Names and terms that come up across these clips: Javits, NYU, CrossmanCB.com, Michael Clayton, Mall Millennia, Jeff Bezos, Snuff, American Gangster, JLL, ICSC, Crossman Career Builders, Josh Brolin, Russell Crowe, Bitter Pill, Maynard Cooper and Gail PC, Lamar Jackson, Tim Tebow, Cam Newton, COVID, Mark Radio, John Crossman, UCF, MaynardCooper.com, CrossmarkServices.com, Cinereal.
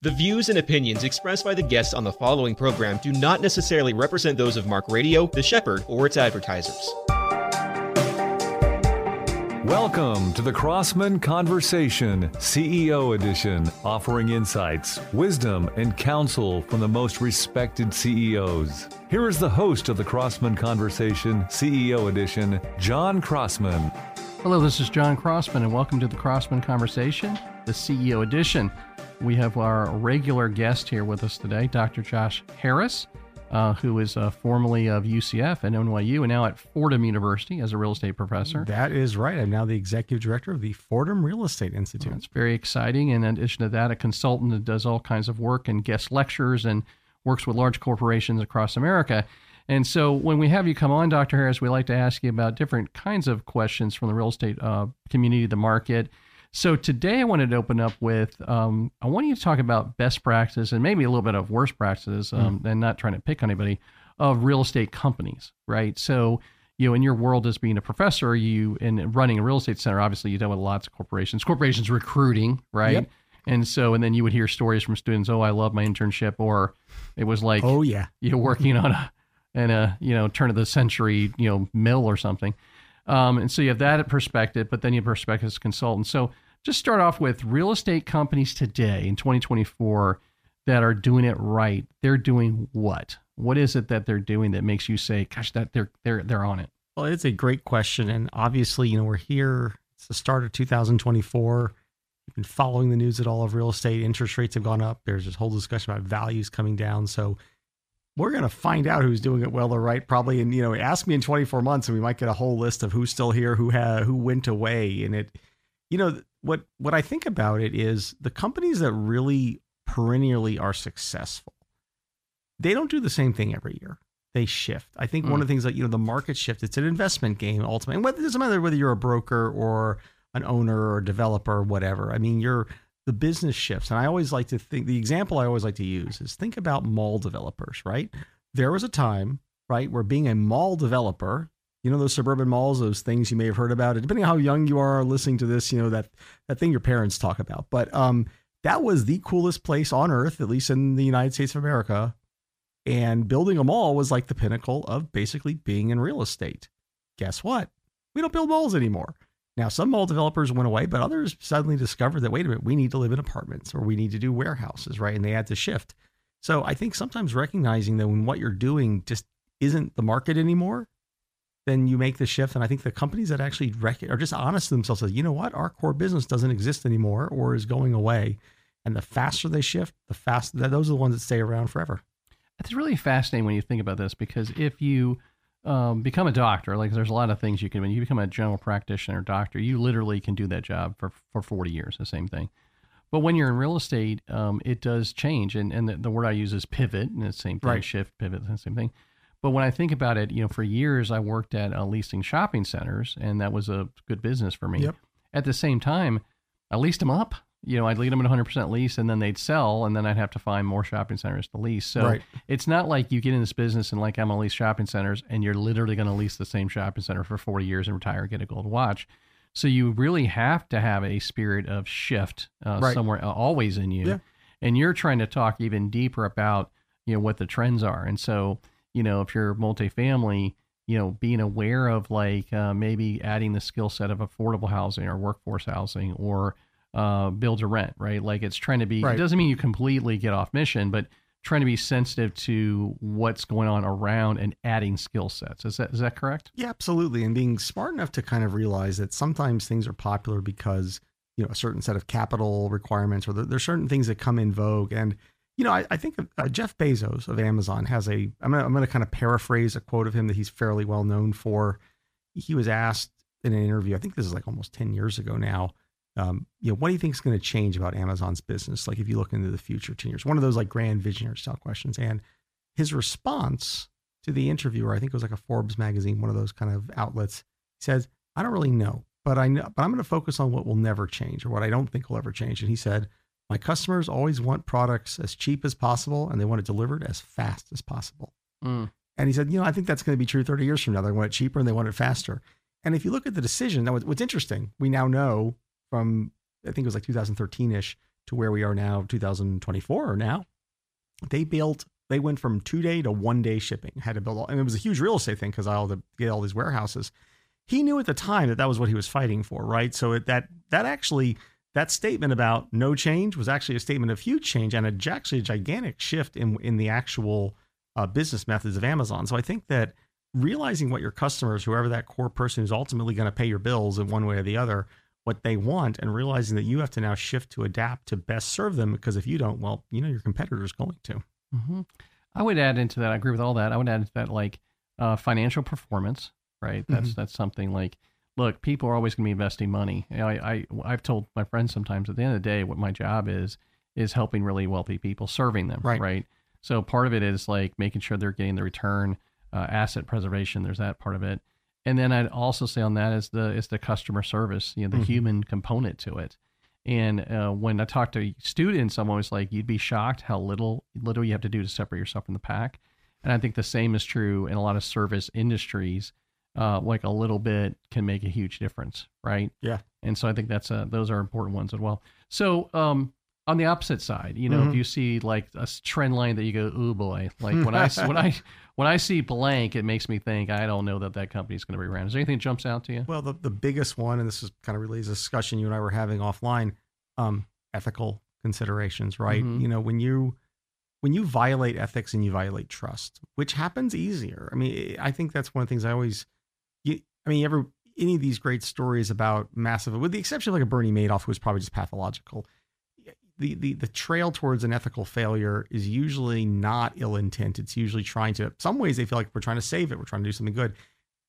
The views and opinions expressed by the guests on the following program do not necessarily represent those of Mark Radio, The Shepherd, or its advertisers. Welcome to the Crossman Conversation, CEO Edition, offering insights, wisdom, and counsel from the most respected CEOs. Here is the host of the Crossman Conversation, CEO Edition, John Crossman. Hello, this is John Crossman, and welcome to the Crossman Conversation, the CEO Edition. We have our regular guest here with us today, Dr. Josh Harris, who is formerly of UCF and NYU and now at Fordham University as a real estate professor. That is right. I'm now the executive director of the Fordham Real Estate Institute. That's very exciting. And in addition to that, a consultant that does all kinds of work and guest lectures and works with large corporations across America. And so when we have you come on, Dr. Harris, we like to ask you about different kinds of questions from the real estate community, the market. So today I wanted to open up with, I want you to talk about best practices and maybe a little bit of worst practices, and not trying to pick on anybody, of real estate companies, right? So, you know, in your world as being a professor, you, and running a real estate center, obviously you deal with lots of corporations recruiting, right? Yep. And so, and then you would hear stories from students, oh, I love my internship, or it was like, oh yeah, you're working on a turn of the century, mill or something. And so you have that perspective, but then you have perspective as a consultant. So just start off with real estate companies today in 2024 that are doing it right. They're doing what? What is it that they're doing that makes you say, gosh, that they're on it? Well, it's a great question. And obviously, we're here. It's the start of 2024. You've been following the news at all of real estate. Interest rates have gone up. There's this whole discussion about values coming down. So we're going to find out who's doing it well or right, probably. And, ask me in 24 months and we might get a whole list of who's still here, who went away. And it, what I think about it is the companies that really perennially are successful, they don't do the same thing every year. They shift. I think one of the things that, the market shift, it's an investment game ultimately. And whether, it doesn't matter whether you're a broker or an owner or developer or whatever. I mean, the business shifts. And I always like to think, the example I always like to use is think about mall developers, right? There was a time, right, where being a mall developer, those suburban malls, those things you may have heard about, and depending on how young you are listening to this, that thing your parents talk about. But that was the coolest place on earth, at least in the United States of America. And building a mall was like the pinnacle of basically being in real estate. Guess what? We don't build malls anymore. Now, some mall developers went away, but others suddenly discovered that, wait a minute, we need to live in apartments or we need to do warehouses, right? And they had to shift. So I think sometimes recognizing that when what you're doing just isn't the market anymore, then you make the shift. And I think the companies that actually are just honest to themselves, say, our core business doesn't exist anymore or is going away. And the faster they shift, the faster, those are the ones that stay around forever. It's really fascinating when you think about this, because if you become a doctor, like there's a lot of things you can, when you become a general practitioner or doctor, you literally can do that job for 40 years, the same thing. But when you're in real estate, it does change. And the word I use is pivot, and it's the same thing, right. Shift, pivot, the same thing. But when I think about it, for years I worked at leasing shopping centers, and that was a good business for me. Yep. At the same time, I leased them up. I'd lead them at 100% lease, and then they'd sell, and then I'd have to find more shopping centers to lease. So right. It's not like you get in this business and like I'm going to lease shopping centers, and you're literally going to lease the same shopping center for 40 years and retire and get a gold watch. So you really have to have a spirit of shift right. Somewhere always in you. Yeah. And you're trying to talk even deeper about, what the trends are. And so, if you're multifamily, being aware of like maybe adding the skill set of affordable housing or workforce housing or build to rent, right? Like it's trying to be, right. It doesn't mean you completely get off mission, but trying to be sensitive to what's going on around and adding skill sets. Is that correct? Yeah, absolutely. And being smart enough to kind of realize that sometimes things are popular because, a certain set of capital requirements, or there's certain things that come in vogue. And, I think Jeff Bezos of Amazon has I'm going to kind of paraphrase a quote of him that he's fairly well known for. He was asked in an interview, I think this is like almost 10 years ago now, what do you think is going to change about Amazon's business? Like if you look into the future 10 years, one of those like grand visionary style questions. And his response to the interviewer, I think it was like a Forbes magazine, one of those kind of outlets, he says, I don't really know, but I'm going to focus on what will never change or what I don't think will ever change. And he said, my customers always want products as cheap as possible, and they want it delivered as fast as possible. Mm. And he said, I think that's going to be true 30 years from now. They want it cheaper and they want it faster. And if you look at the decision, now what's interesting, we now know, from I think it was like 2013-ish, to where we are now, 2024 or now, they went from 2-day to 1-day shipping, had to build all, and it was a huge real estate thing because I had to get all these warehouses. He knew at the time that that was what he was fighting for, right? So that statement about no change was actually a statement of huge change and actually a gigantic shift in the actual business methods of Amazon. So I think that realizing what your customers, whoever that core person is ultimately going to pay your bills in one way or the other, what they want, and realizing that you have to now shift to adapt to best serve them, because if you don't, well, you know, your competitor is going to. Mm-hmm. I would add into that. I agree with all that. I would add into that, like, financial performance, right? That's something like, look, people are always going to be investing money. You know, I've told my friends sometimes at the end of the day, what my job is helping really wealthy people, serving them. Right. So part of it is like making sure they're getting the return, asset preservation. There's that part of it. And then I'd also say on that is the customer service, you know, the human component to it. And when I talk to students, I'm always like, you'd be shocked how little you have to do to separate yourself from the pack. And I think the same is true in a lot of service industries. Like a little bit can make a huge difference, right? Yeah. And so I think those are important ones as well. So on the opposite side, you know, if you see like a trend line that you go, oh boy, like when I see blank, it makes me think, I don't know that company's going to be around. Is there anything that jumps out to you? Well, the biggest one, and this is kind of really a discussion you and I were having offline, ethical considerations, right? You know, when you violate ethics and you violate trust, which happens easier. I mean, I think that's one of the things I always. Any of these great stories about massive, with the exception of like a Bernie Madoff, who was probably just pathological, the trail towards an ethical failure is usually not ill intent. It's usually trying to, some ways they feel like we're trying to save it. We're trying to do something good.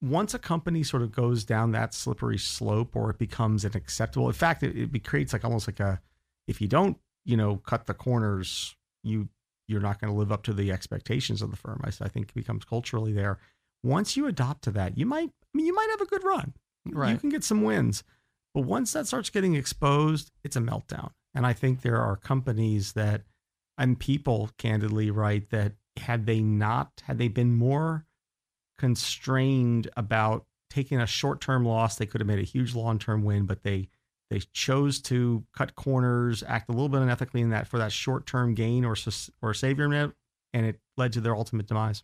Once a company sort of goes down that slippery slope, or it becomes an acceptable, in fact, it creates like almost like a, if you don't, you know, cut the corners, you're not going to live up to the expectations of the firm. I think it becomes culturally there. Once you adopt to that, you might have a good run. Right. You can get some wins. But once that starts getting exposed, it's a meltdown. And I think there are companies that, and people candidly, right, that had they been more constrained about taking a short-term loss, they could have made a huge long-term win, but they chose to cut corners, act a little bit unethically in that for that short-term gain or savior net, and it led to their ultimate demise.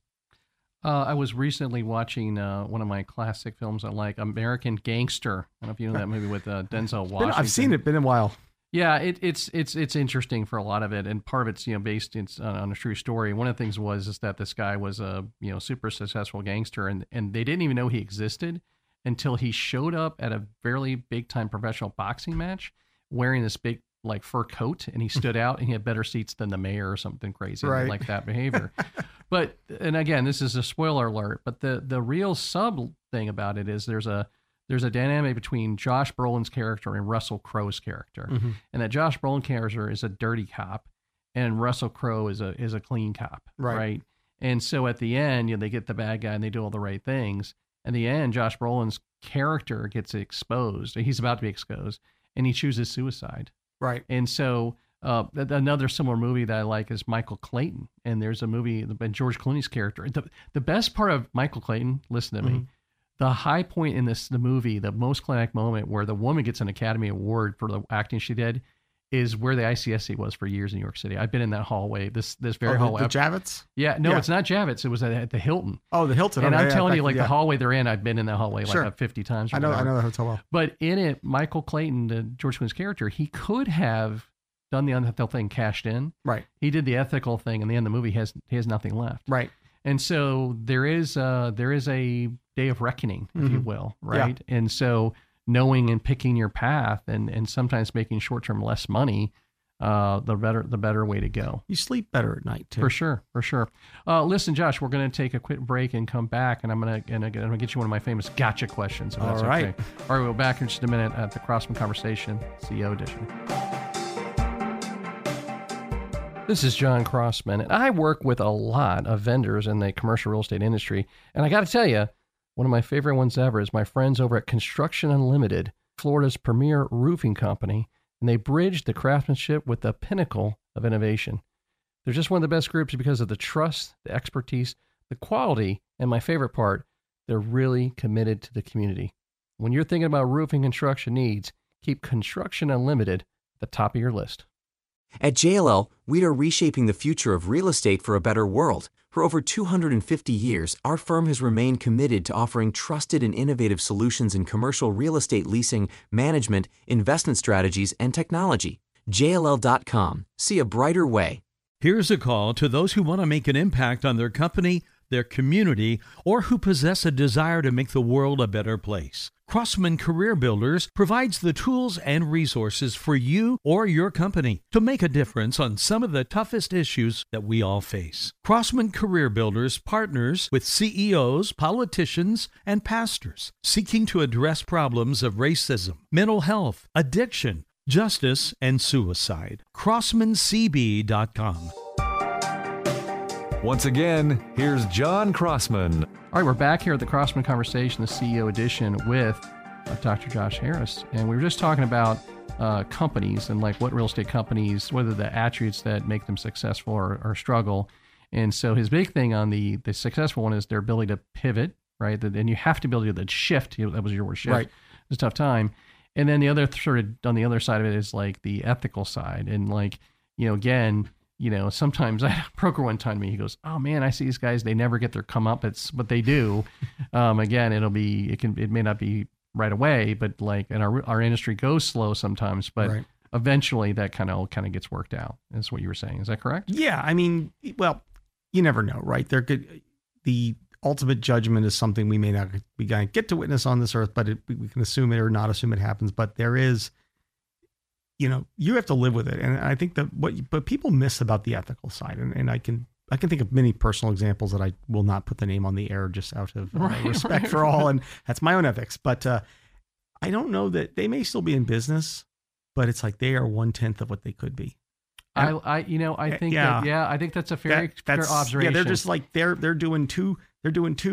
I was recently watching one of my classic films I like, American Gangster. I don't know if you know that movie with Denzel Washington. I've seen it, been a while. Yeah, it's interesting for a lot of it, and part of it's, you know, based on a true story. One of the things was that this guy was a, you know, super successful gangster, and they didn't even know he existed until he showed up at a fairly big time professional boxing match wearing this big like fur coat, and he stood out, and he had better seats than the mayor or something crazy like that behavior. But, and again, this is a spoiler alert, but the real sub thing about it is there's a dynamic between Josh Brolin's character and Russell Crowe's character. And that Josh Brolin character is a dirty cop, and Russell Crowe is a clean cop. Right. And so at the end, you know, they get the bad guy and they do all the right things. At the end, Josh Brolin's character gets exposed. He's about to be exposed, and he chooses suicide. Right. And so another similar movie that I like is Michael Clayton. And there's a movie, and George Clooney's character. The best part of Michael Clayton, listen to me, the high point in the movie, the most climatic moment where the woman gets an Academy Award for the acting she did, is where the ICSC was for years in New York City. I've been in that hallway, this very hallway. The Javits? Yeah, no, it's not Javits. It was at the Hilton. Oh, the Hilton. And I'm telling you, like the hallway they're in, I've been in that hallway like 50 times. I know the hotel well. But in it, Michael Clayton, George Clooney's character, he could have done the unethical thing, cashed in. Right. He did the ethical thing, and the end of the movie he has nothing left. Right. And so there is a day of reckoning, if you will, right? Yeah. And so knowing and picking your path, and sometimes making short-term less money, the better way to go. You sleep better at night too. For sure. Listen, Josh, we're going to take a quick break and come back, and I'm going to get you one of my famous gotcha questions. All right. All right, we'll be back in just a minute at the Crossman Conversation CEO edition. This is John Crossman, and I work with a lot of vendors in the commercial real estate industry. And I got to tell you, one of my favorite ones ever is my friends over at Construction Unlimited, Florida's premier roofing company, and they bridge the craftsmanship with the pinnacle of innovation. They're just one of the best groups because of the trust, the expertise, the quality, and my favorite part, they're really committed to the community. When you're thinking about roofing construction needs, keep Construction Unlimited at the top of your list. At JLL, we are reshaping the future of real estate for a better world. For over 250 years, our firm has remained committed to offering trusted and innovative solutions in commercial real estate leasing, management, investment strategies, and technology. JLL.com. See a brighter way. Here's a call to those who want to make an impact on their company, their community, or who possess a desire to make the world a better place. Crossman Career Builders provides the tools and resources for you or your company to make a difference on some of the toughest issues that we all face. Crossman Career Builders partners with CEOs, politicians, and pastors seeking to address problems of racism, mental health, addiction, justice, and suicide. CrossmanCB.com. Once again, here's John Crossman. All right, we're back here at the Crossman Conversation, the CEO edition, with Dr. Josh Harris. And we were just talking about companies and like what real estate companies, whether the attributes that make them successful or struggle. And so his big thing on the successful one is their ability to pivot, right? And you have to be able to do the shift. That was your word, shift. Right. It was a tough time. And then the other sort of on the other side of it is like the ethical side. And like, you know, again, you know, sometimes I had a broker one time to me, he goes, "Oh man, I see these guys, they never get their comeuppance, but they do." Again, it may not be right away, but like, and our industry goes slow sometimes, but right. Eventually that kind of gets worked out. That's what you were saying. Is that correct? Yeah. I mean, well, you never know, right? The ultimate judgment is something we may not be going to get to witness on this earth, but we can assume it or not assume it happens. But there is, you know, you have to live with it. And I think that but people miss about the ethical side. And I can think of many personal examples that I will not put the name on the air just out of respect for all. And that's my own ethics. But I don't know that they may still be in business, but it's like they are 1/10 of what they could be. I think that's a fair observation. Yeah, they're just like, they're doing two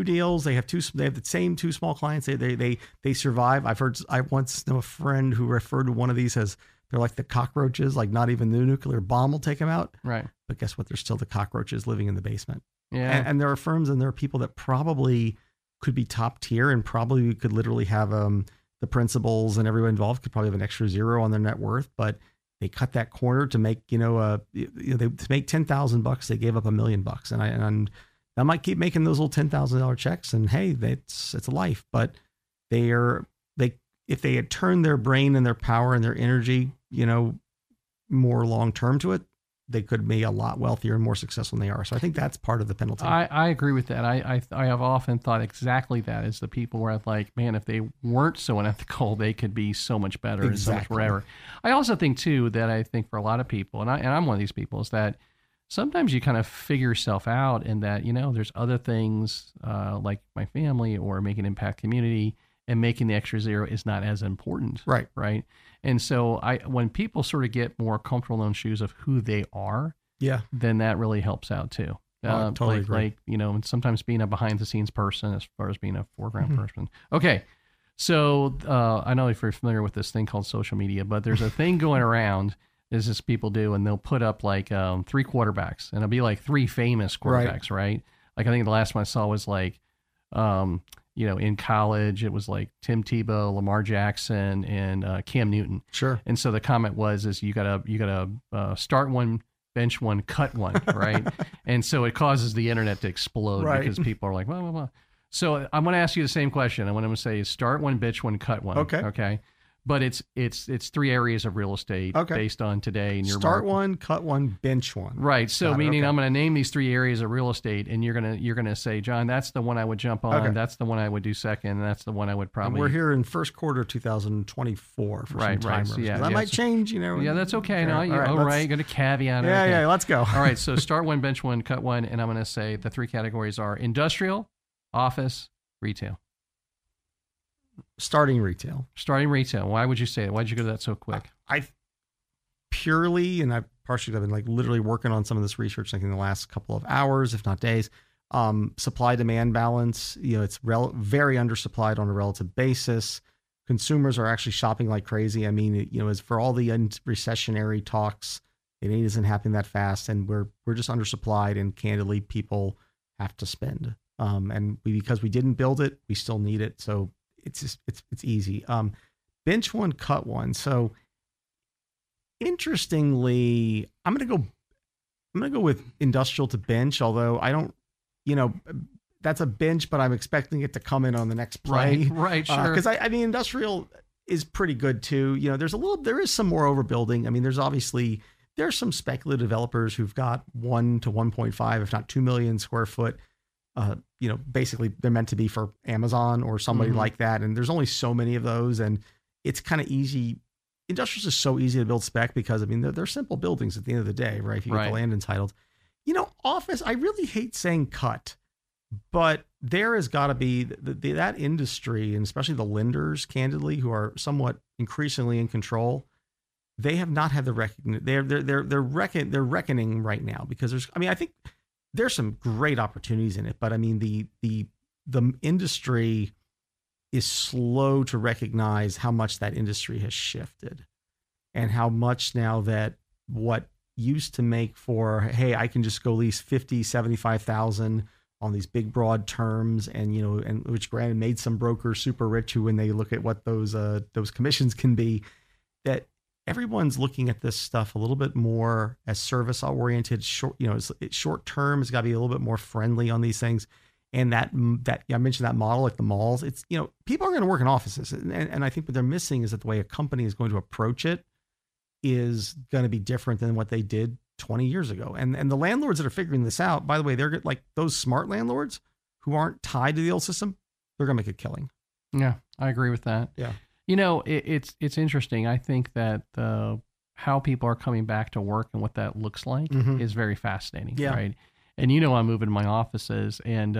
deals. They have the same two small clients. They survive. I once know a friend who referred to one of these as, they're like the cockroaches, like not even the nuclear bomb will take them out. Right. But guess what? They're still the cockroaches living in the basement. Yeah. And there are firms and there are people that probably could be top tier and probably we could literally have the principals and everyone involved could probably have an extra zero on their net worth, but they cut that corner to make, to make $10,000, they gave up $1 million. And I might keep making those little $10,000 checks and hey, it's a life, but if they had turned their brain and their power and their energy, more long-term to it, they could be a lot wealthier and more successful than they are. So I think that's part of the penalty. I agree with that. I have often thought exactly that is the people where I'm like, man, if they weren't so unethical, they could be so much better and so much forever. I also think too, that I think for a lot of people, and I'm one of these people, is that sometimes you kind of figure yourself out and that, there's other things like my family or make an impact community, and making the extra zero is not as important. Right. Right. And so when people sort of get more comfortable in their own shoes of who they are, yeah, then that really helps out too. Totally agree. And sometimes being a behind the scenes person as far as being a foreground person. Okay. So I know if you're familiar with this thing called social media, but there's a thing going around is this people do, and they'll put up like three quarterbacks and it'll be like three famous quarterbacks. Right. Right? Like I think the last one I saw was like, in college, it was like Tim Tebow, Lamar Jackson, and Cam Newton. Sure. And so the comment was you gotta start one, bench one, cut one, right? And so it causes the internet to explode because people are like, blah, blah, blah. So I'm going to ask you the same question. I want to say is start one, bench one, cut one. Okay. Okay. But it's three areas of real estate based on today. And your start one, cut one, bench one. Right. So meaning I'm going to name these three areas of real estate, and you're gonna say, John, that's the one I would jump on. Okay. That's the one I would do second. And that's the one I would probably. And we're here in first quarter of 2024 for some time. So yeah, that might change. Yeah, that's okay. No, you're all right. Got a caveat. Yeah, yeah. Let's go. All right. So start one, bench one, cut one, and I'm going to say the three categories are industrial, office, retail. Starting retail. Why would you say that? Why'd you go to that so quick? I've been like literally working on some of this research like in the last couple of hours, if not days. Supply demand balance, it's very undersupplied on a relative basis. Consumers are actually shopping like crazy. I mean, as for all the recessionary talks, it isn't happening that fast, and we're just undersupplied, and candidly, people have to spend. Because we didn't build it, we still need it. So it's just, it's easy. Bench one, cut one. So Interestingly, I'm going to go with industrial to bench, although I don't, that's a bench, but I'm expecting it to come in on the next play. Right, sure. Because I mean, industrial is pretty good too. There is some more overbuilding. I mean, there's some speculative developers who've got 1 to 1.5, if not 2 million square foot. Basically they're meant to be for Amazon or somebody like that. And there's only so many of those, and it's kind of easy. Industrials is so easy to build spec because, I mean, they're simple buildings at the end of the day, right? If you get the land entitled, office, I really hate saying cut, but there has got to be that industry, and especially the lenders, candidly, who are somewhat increasingly in control. They have not had the reckoning. They're reckoning right now because I think there's some great opportunities in it, but I mean, the industry is slow to recognize how much that industry has shifted, and how much now that what used to make for, hey, I can just go lease 50, 75,000 on these big broad terms, and which granted made some brokers super rich who, when they look at what those commissions can be, that everyone's looking at this stuff a little bit more as service oriented, short term. It's got to be a little bit more friendly on these things. And that I mentioned that model at the malls, it's, people are going to work in offices. And I think what they're missing is that the way a company is going to approach it is going to be different than what they did 20 years ago. And the landlords that are figuring this out, by the way, they're like those smart landlords who aren't tied to the old system. They're going to make a killing. Yeah, I agree with that. Yeah. It's interesting. I think that how people are coming back to work and what that looks like is very fascinating. Yeah. Right. And I'm moving my offices, and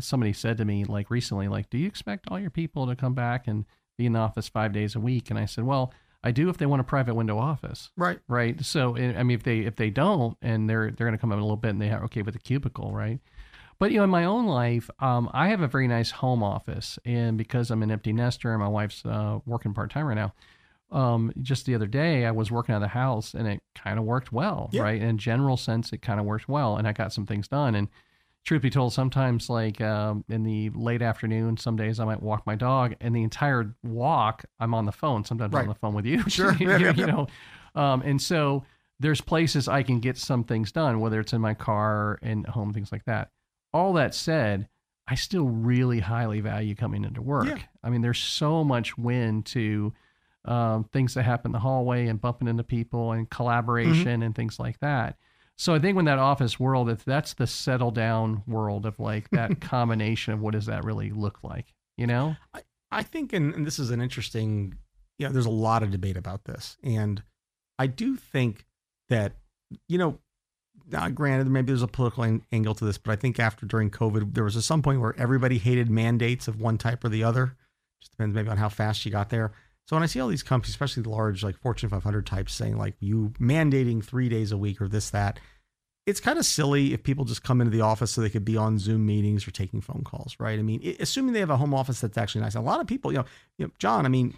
somebody said to me like recently, like, do you expect all your people to come back and be in the office 5 days a week? And I said, well, I do if they want a private window office. Right. Right. So, I mean, if they don't, and they're going to come in a little bit and they are okay with a cubicle. Right. But, in my own life, I have a very nice home office, and because I'm an empty nester and my wife's working part-time right now, just the other day I was working out of the house, and it kind of worked well, right? In general sense, it kind of worked well, and I got some things done. And truth be told, sometimes like in the late afternoon, some days I might walk my dog, and the entire walk I'm on the phone. Sometimes I'm on the phone with you. Sure. And so there's places I can get some things done, whether it's in my car and home, things like that. All that said, I still really highly value coming into work. Yeah. I mean, there's so much win to things that happen in the hallway and bumping into people and collaboration and things like that. So I think when that office world, if that's the settle down world of like that combination of what does that really look like, I think, and this is an interesting, there's a lot of debate about this. And I do think that, now granted, maybe there's a political angle to this, but I think during COVID, there was some point where everybody hated mandates of one type or the other. Just depends maybe on how fast you got there. So when I see all these companies, especially large, like Fortune 500 types, saying like you mandating 3 days a week or this, that, it's kind of silly if people just come into the office so they could be on Zoom meetings or taking phone calls, right? I mean, assuming they have a home office that's actually nice. A lot of people, John, I mean,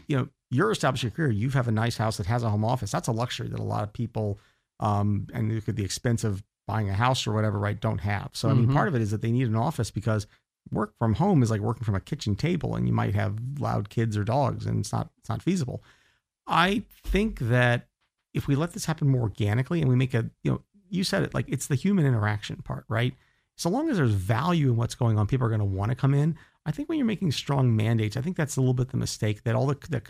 you're established your career. You have a nice house that has a home office. That's a luxury that a lot of people, and look at the expense of buying a house or whatever, right, don't have. So, I mean, part of it is that they need an office because work from home is like working from a kitchen table, and you might have loud kids or dogs, and it's not feasible. I think that if we let this happen more organically, and we make you said it, like it's the human interaction part, right? So long as there's value in what's going on, people are going to want to come in. I think when you're making strong mandates, I think that's a little bit the mistake that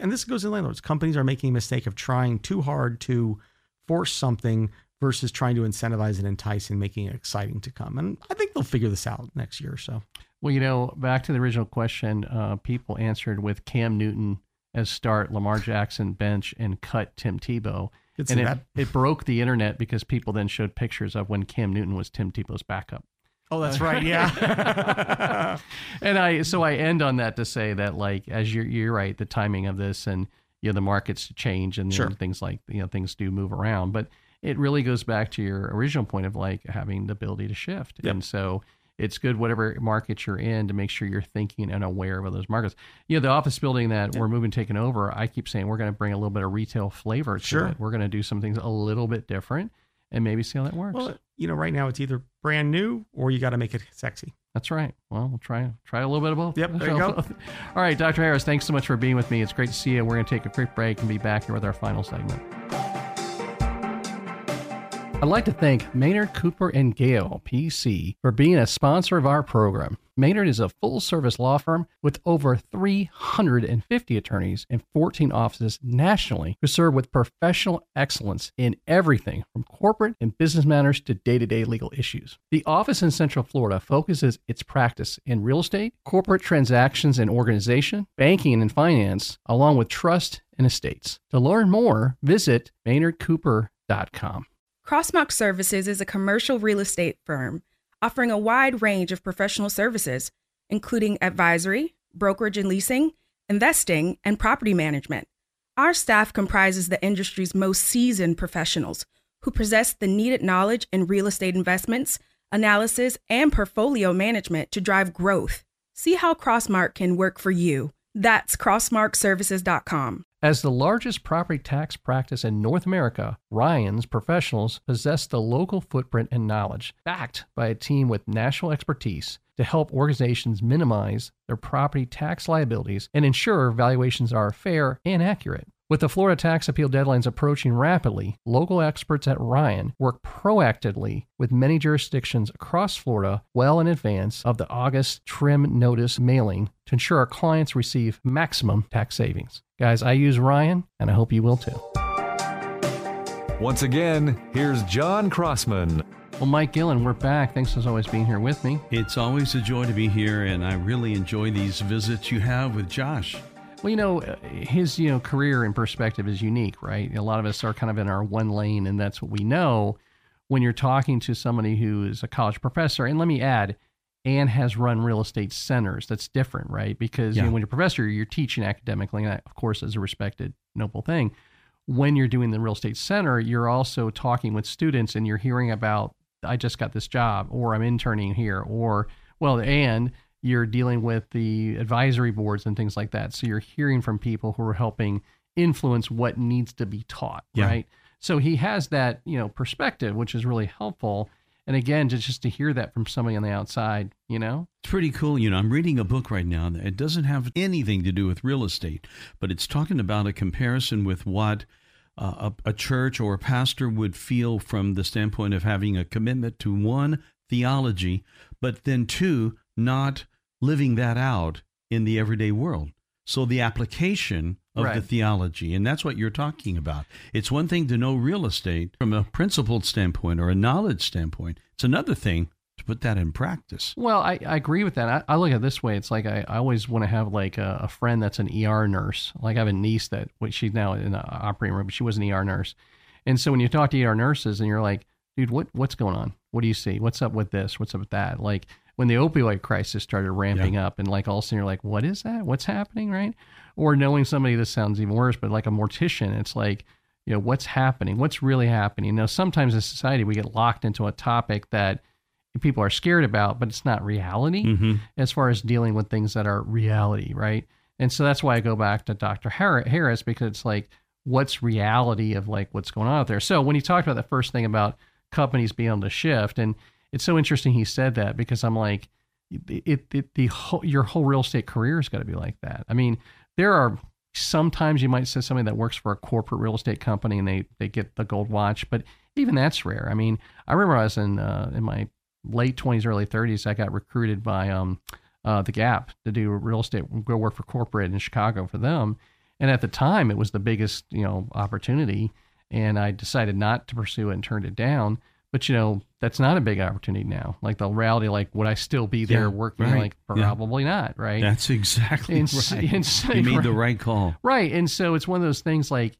and this goes in landlords, companies are making a mistake of trying too hard to force something versus trying to incentivize and entice and making it exciting to come. And I think they'll figure this out next year or so. Well, back to the original question, people answered with Cam Newton as start, Lamar Jackson bench, and cut Tim Tebow. And it broke the internet because people then showed pictures of when Cam Newton was Tim Tebow's backup. Oh, that's right. Yeah. And so I end on that to say that, like, as you're right, the timing of this and, the markets change and things like, things do move around, but it really goes back to your original point of like having the ability to shift. Yep. And so it's good, whatever market you're in, to make sure you're thinking and aware of those markets. The office building that we're moving, taking over, I keep saying we're going to bring a little bit of retail flavor to it. We're going to do some things a little bit different and maybe see how that works. Well, right now it's either brand new or you got to make it sexy. That's right. Well, we'll try a little bit of both. Yep, there you go. All right, Dr. Harris, thanks so much for being with me. It's great to see you. We're going to take a quick break and be back here with our final segment. I'd like to thank Maynard Cooper and Gail PC for being a sponsor of our program. Maynard is a full-service law firm with over 350 attorneys and 14 offices nationally who serve with professional excellence in everything from corporate and business matters to day-to-day legal issues. The office in Central Florida focuses its practice in real estate, corporate transactions and organization, banking and finance, along with trust and estates. To learn more, visit MaynardCooper.com. Crossmark Services is a commercial real estate firm offering a wide range of professional services, including advisory, brokerage and leasing, investing, and property management. Our staff comprises the industry's most seasoned professionals who possess the needed knowledge in real estate investments, analysis, and portfolio management to drive growth. See how Crossmark can work for you. That's CrossmarkServices.com. As the largest property tax practice in North America, Ryan's professionals possess the local footprint and knowledge, backed by a team with national expertise, to help organizations minimize their property tax liabilities and ensure valuations are fair and accurate. With the Florida tax appeal deadlines approaching rapidly, local experts at Ryan work proactively with many jurisdictions across Florida well in advance of the August trim notice mailing to ensure our clients receive maximum tax savings. Guys, I use Ryan, and I hope you will too. Once again, here's John Crossman. Well, Mike Gillen, we're back. Thanks as always being here with me. It's always a joy to be here, and I really enjoy these visits you have with Josh. Well, you know, his, career and perspective is unique, right? A lot of us are kind of in our one lane, and that's what we know. When you're talking to somebody who is a college professor, and let me add, and has run real estate centers, that's different, right? Because when you're a professor, you're teaching academically, and that, of course, is a respected, noble thing. When you're doing the real estate center, you're also talking with students, and you're hearing about, I just got this job, or I'm interning here, or, you're dealing with the advisory boards and things like that. So you're hearing from people who are helping influence what needs to be taught, right? So he has that, perspective, which is really helpful. And again, just to hear that from somebody on the outside, It's pretty cool. I'm reading a book right now that it doesn't have anything to do with real estate, but it's talking about a comparison with what a church or a pastor would feel from the standpoint of having a commitment to one theology, but then two, not living that out in the everyday world. So the application of the theology, and that's what you're talking about. It's one thing to know real estate from a principled standpoint or a knowledge standpoint. It's another thing to put that in practice. Well, I agree with that. I look at it this way. It's like I always want to have like a friend that's an ER nurse. Like I have a niece that she's now in the operating room, but she was an ER nurse. And so when you talk to ER nurses and you're like, dude, what's going on? What do you see? What's up with this? What's up with that? Like, when the opioid crisis started ramping up and like all of a sudden you're like, what is that? What's happening? Right. Or knowing somebody, this sounds even worse, but like a mortician, it's like, what's happening? What's really happening? Now, sometimes in society we get locked into a topic that people are scared about, but it's not reality as far as dealing with things that are reality. Right. And so that's why I go back to Dr. Harris, because it's like, what's reality of like what's going on out there. So when he talked about the first thing about companies being able to shift, and it's so interesting he said that, because I'm like, your whole real estate career has got to be like that. I mean, there are sometimes you might say somebody that works for a corporate real estate company and they get the gold watch, but even that's rare. I mean, I remember I was in my late 20s, early 30s, I got recruited by The Gap to do real estate, go work for corporate in Chicago for them. And at the time, it was the biggest, opportunity. And I decided not to pursue it and turned it down. But, that's not a big opportunity now. Like the reality, like, would I still be there working? Right. Like, probably not, right? That's exactly right. You made the right call. Right. And so it's one of those things like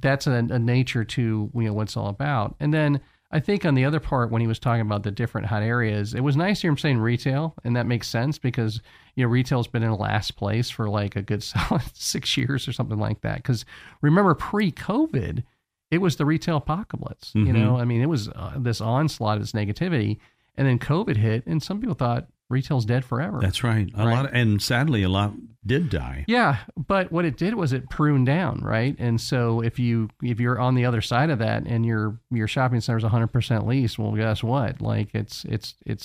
that's a nature to, what it's all about. And then I think on the other part, when he was talking about the different hot areas, it was nice to hear him saying retail. And that makes sense because, retail's been in last place for like a good solid 6 years or something like that. Because remember, pre-COVID, it was the retail apocalypse, it was this onslaught of this negativity, and then COVID hit, and some people thought retail's dead forever. That's right. And sadly, a lot did die. Yeah, but what it did was it pruned down, right? And so if you're on the other side of that, and your shopping center's 100% leased, well, guess what? Like it's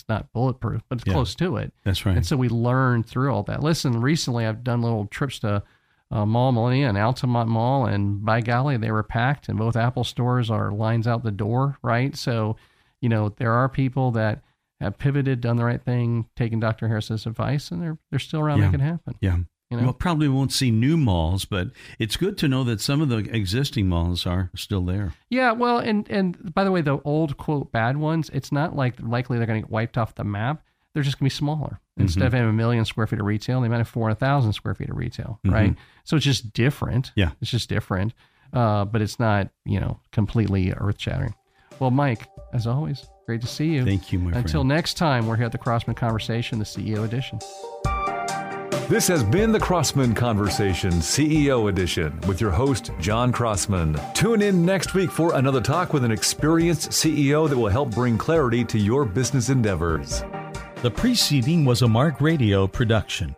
not bulletproof, but it's close to it. That's right. And so we learned through all that. Listen, recently I've done little trips to Mall Millennia and Altamont Mall, and by golly, they were packed, and both Apple stores are lines out the door, right? So, you know, there are people that have pivoted, done the right thing, taken Dr. Harris's advice, and they're still around making it happen. Yeah. You know? Well, probably won't see new malls, but it's good to know that some of the existing malls are still there. Yeah, well, and by the way, the old, quote, bad ones, it's not like likely they're going to get wiped off the map. They're just going to be smaller. Instead of having 1 million square feet of retail, they might have 4,000 square feet of retail, right? So it's just different. Yeah. It's just different, but it's not, you know, completely earth-shattering. Well, Mike, as always, great to see you. Thank you, my friend. Until next time, we're here at the Crossman Conversation, the CEO edition. This has been the Crossman Conversation, CEO edition, with your host, John Crossman. Tune in next week for another talk with an experienced CEO that will help bring clarity to your business endeavors. The preceding was a Mark Radio production.